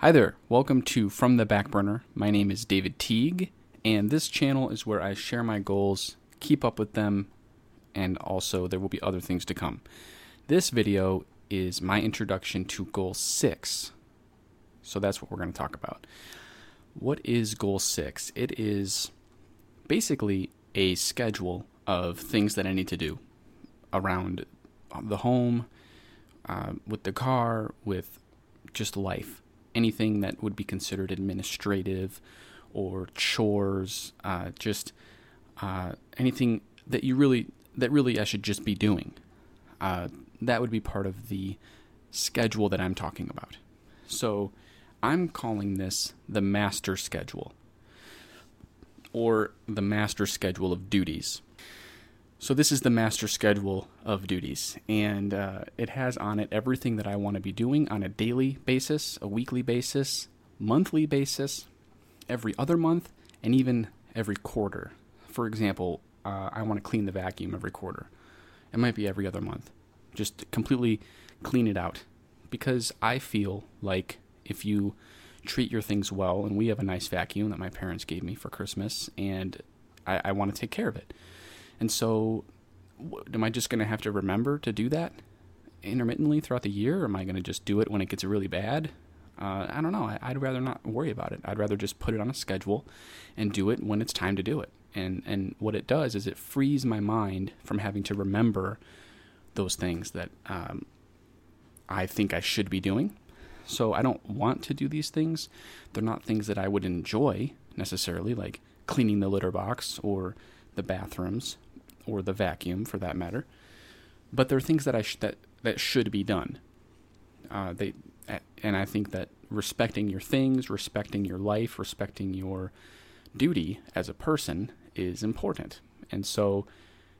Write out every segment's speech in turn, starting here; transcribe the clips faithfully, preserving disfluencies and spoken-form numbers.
Hi there, welcome to From the Back Burner. My name is David Teague, and this channel is where I share my goals, keep up with them, and also there will be other things to come. This video is my introduction to Goal six, so that's what we're going to talk about. What is Goal six? It is basically a schedule of things that I need to do around the home, uh, with the car, with just life. Anything that would be considered administrative or chores, uh, just uh, anything that you really, that really I should just be doing. Uh, that would be part of the schedule that I'm talking about. So I'm calling this the master schedule or the master schedule of duties. So this is the master schedule of duties, and uh, it has on it everything that I want to be doing on a daily basis, a weekly basis, monthly basis, every other month, and even every quarter. For example, uh, I want to clean the vacuum every quarter. It might be every other month. Just completely clean it out, because I feel like if you treat your things well, and we have a nice vacuum that my parents gave me for Christmas, and I, I want to take care of it. And so am I just going to have to remember to do that intermittently throughout the year? Or am I going to just do it when it gets really bad? Uh, I don't know. I'd rather not worry about it. I'd rather just put it on a schedule and do it when it's time to do it. And and what it does is it frees my mind from having to remember those things that um, I think I should be doing. So I don't want to do these things. They're not things that I would enjoy necessarily, like cleaning the litter box or the bathrooms, or the vacuum for that matter, but they're things that I sh- that, that should be done. Uh, they and I think that respecting your things, respecting your life, respecting your duty as a person is important. And so,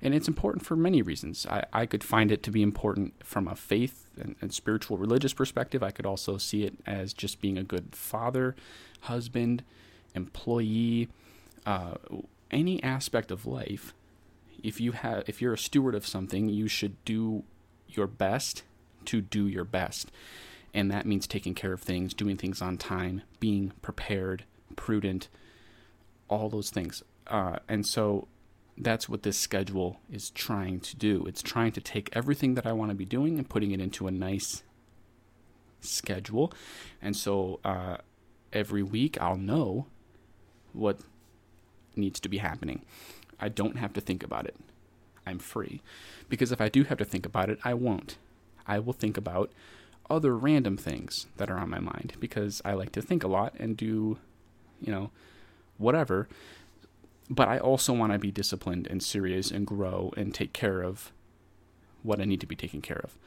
and it's important for many reasons. I, I could find it to be important from a faith and, and spiritual religious perspective. I could also see it as just being a good father, husband, employee, uh, any aspect of life. If you have, if you're a steward of something, you should do your best to do your best. And that means taking care of things, doing things on time, being prepared, prudent, all those things. Uh, and so that's what this schedule is trying to do. It's trying to take everything that I want to be doing and putting it into a nice schedule. And so uh, every week I'll know what needs to be happening. I don't have to think about it. I'm free. Because if I do have to think about it, I won't. I will think about other random things that are on my mind, because I like to think a lot and do, you know, whatever. But I also want to be disciplined and serious and grow and take care of what I need to be taken care of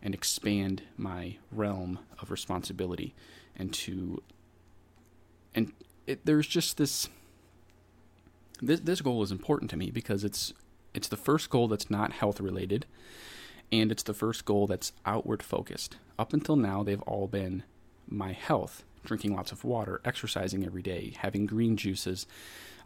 and expand my realm of responsibility. And to, and it, there's just this, This this goal is important to me because it's it's the first goal that's not health related, and it's the first goal that's outward focused. Up until now, they've all been my health: drinking lots of water, exercising every day, having green juices,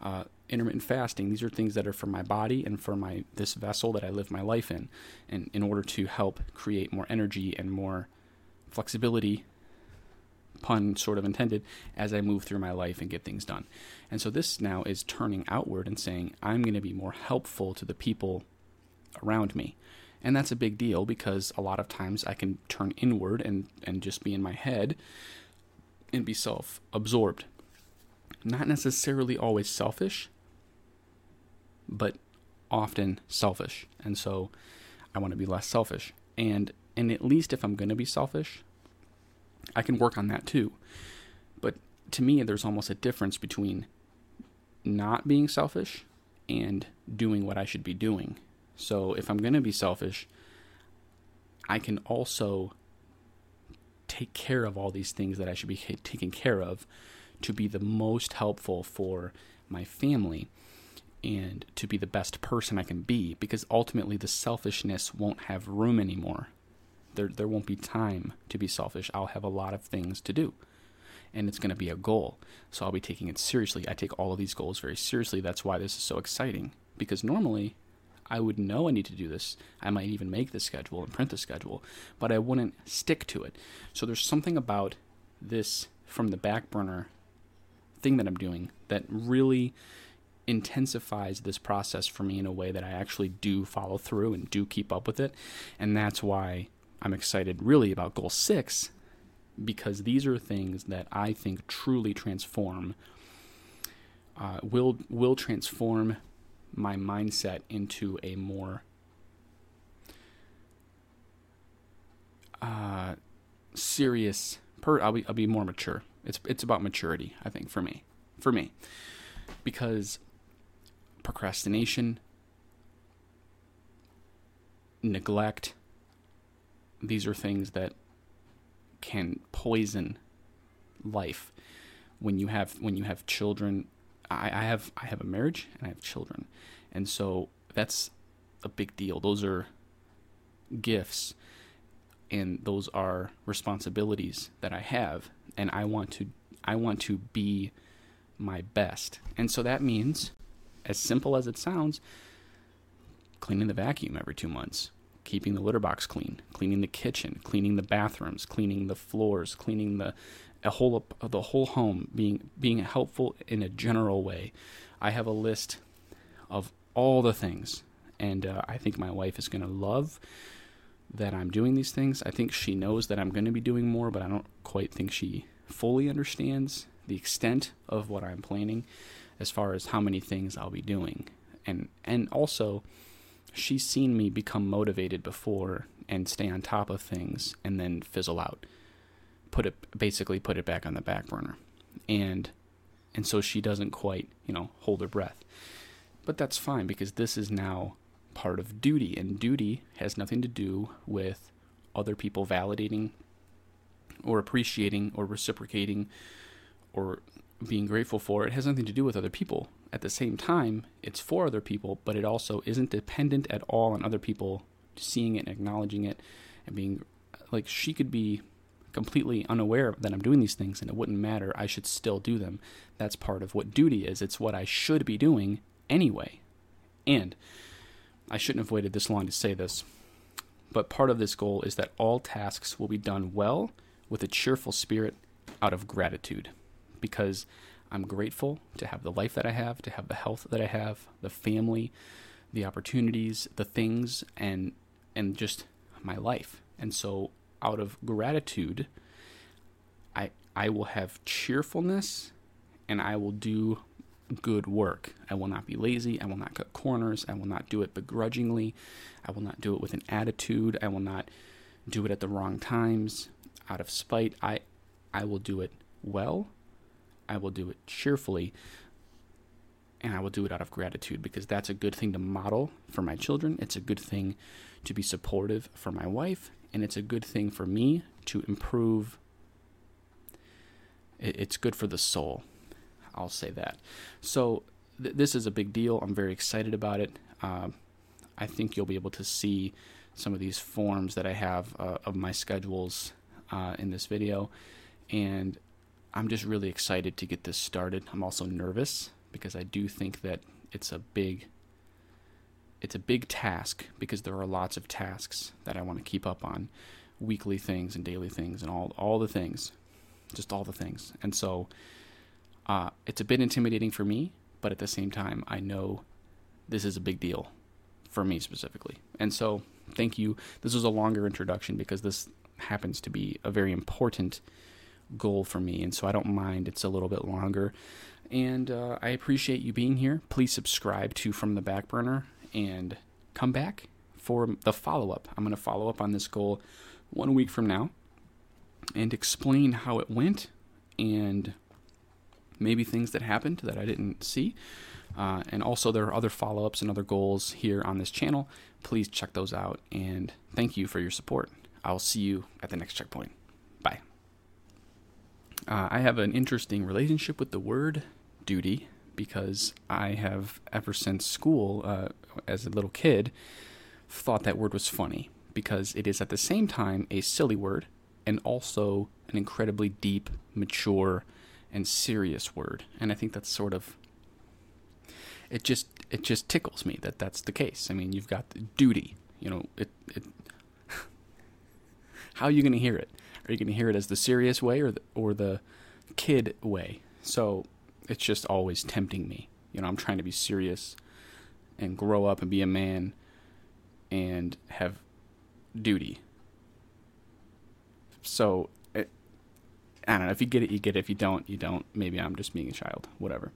uh, intermittent fasting. These are things that are for my body and for my this vessel that I live my life in, and in order to help create more energy and more flexibility, pun sort of intended, as I move through my life and get things done. And so this now is turning outward and saying, I'm going to be more helpful to the people around me. And that's a big deal, because a lot of times I can turn inward and, and just be in my head and be self-absorbed. Not necessarily always selfish, but often selfish. And so I want to be less selfish. And, and at least if I'm going to be selfish, I can work on that too. But to me, there's almost a difference between not being selfish and doing what I should be doing. So if I'm going to be selfish, I can also take care of all these things that I should be taking care of to be the most helpful for my family and to be the best person I can be, because ultimately the selfishness won't have room anymore. There there won't be time to be selfish. I'll have a lot of things to do, and it's going to be a goal. So I'll be taking it seriously. I take all of these goals very seriously. That's why this is so exciting, because normally I would know I need to do this. I might even make the schedule and print the schedule, but I wouldn't stick to it. So there's something about this from the back burner thing that I'm doing that really intensifies this process for me in a way that I actually do follow through and do keep up with it. And that's why I'm excited really about goal six, because these are things that I think truly transform, uh, will will transform my mindset into a more uh, serious. Per, I'll be I'll be more mature. It's it's about maturity, I think, for me, for me, because procrastination, neglect, these are things that can poison life. When you have when you have children, I, I have I have a marriage and I have children, and so that's a big deal. Those are gifts, and those are responsibilities that I have, and I want to I want to be my best. And so that means, as simple as it sounds, cleaning the vacuum every two months. Keeping the litter box clean, cleaning the kitchen, cleaning the bathrooms, cleaning the floors, cleaning the a whole the whole home, being being helpful in a general way. I have a list of all the things, and uh, I think my wife is going to love that I'm doing these things. I think she knows that I'm going to be doing more, but I don't quite think she fully understands the extent of what I'm planning as far as how many things I'll be doing. And and also, she's seen me become motivated before and stay on top of things and then fizzle out, put it basically put it back on the back burner. And and so she doesn't quite, you know, hold her breath. But that's fine, because this is now part of duty, and duty has nothing to do with other people validating or appreciating or reciprocating or being grateful for. It has nothing to do with other people. At the same time, it's for other people, but it also isn't dependent at all on other people seeing it and acknowledging it and being like, she could be completely unaware that I'm doing these things and it wouldn't matter. I should still do them. That's part of what duty is. It's what I should be doing anyway. And I shouldn't have waited this long to say this, but part of this goal is that all tasks will be done well with a cheerful spirit out of gratitude, because I'm grateful to have the life that I have, to have the health that I have, the family, the opportunities, the things, and and just my life. And so out of gratitude, I I will have cheerfulness, and I will do good work. I will not be lazy. I will not cut corners. I will not do it begrudgingly. I will not do it with an attitude. I will not do it at the wrong times out of spite. I I will do it well. I will do it cheerfully, and I will do it out of gratitude, because that's a good thing to model for my children. It's a good thing to be supportive for my wife, and it's a good thing for me to improve. It's good for the soul. I'll say that. So th- this is a big deal. I'm very excited about it. Uh, I think you'll be able to see some of these forms that I have uh, of my schedules uh, in this video, and I'm just really excited to get this started. I'm also nervous, because I do think that it's a big it's a big task, because there are lots of tasks that I want to keep up on, weekly things and daily things and all all the things, just all the things. And so uh, it's a bit intimidating for me, but at the same time, I know this is a big deal for me specifically. And so thank you. This was a longer introduction because this happens to be a very important goal for me, and so I don't mind it's a little bit longer. And uh, I appreciate you being here. Please subscribe to From the Back Burner and come back for the follow-up. I'm going to follow up on this goal one week from now and explain how it went and maybe things that happened that I didn't see. Uh, and also there are other follow-ups and other goals here on this channel. Please check those out, and thank you for your support. I'll see you at the next checkpoint. Bye. Uh, I have an interesting relationship with the word duty, because I have, ever since school, uh, as a little kid, thought that word was funny, because it is at the same time a silly word and also an incredibly deep, mature, and serious word. And I think that's sort of, it just it just tickles me that that's the case. I mean, you've got the duty, you know, it. it how are you going to hear it? Are you going to hear it as the serious way or the, or the kid way. So it's just always tempting me. You know, I'm trying to be serious and grow up and be a man and have duty. So, it, I don't know. If you get it, you get it. If you don't, you don't. Maybe I'm just being a child. Whatever.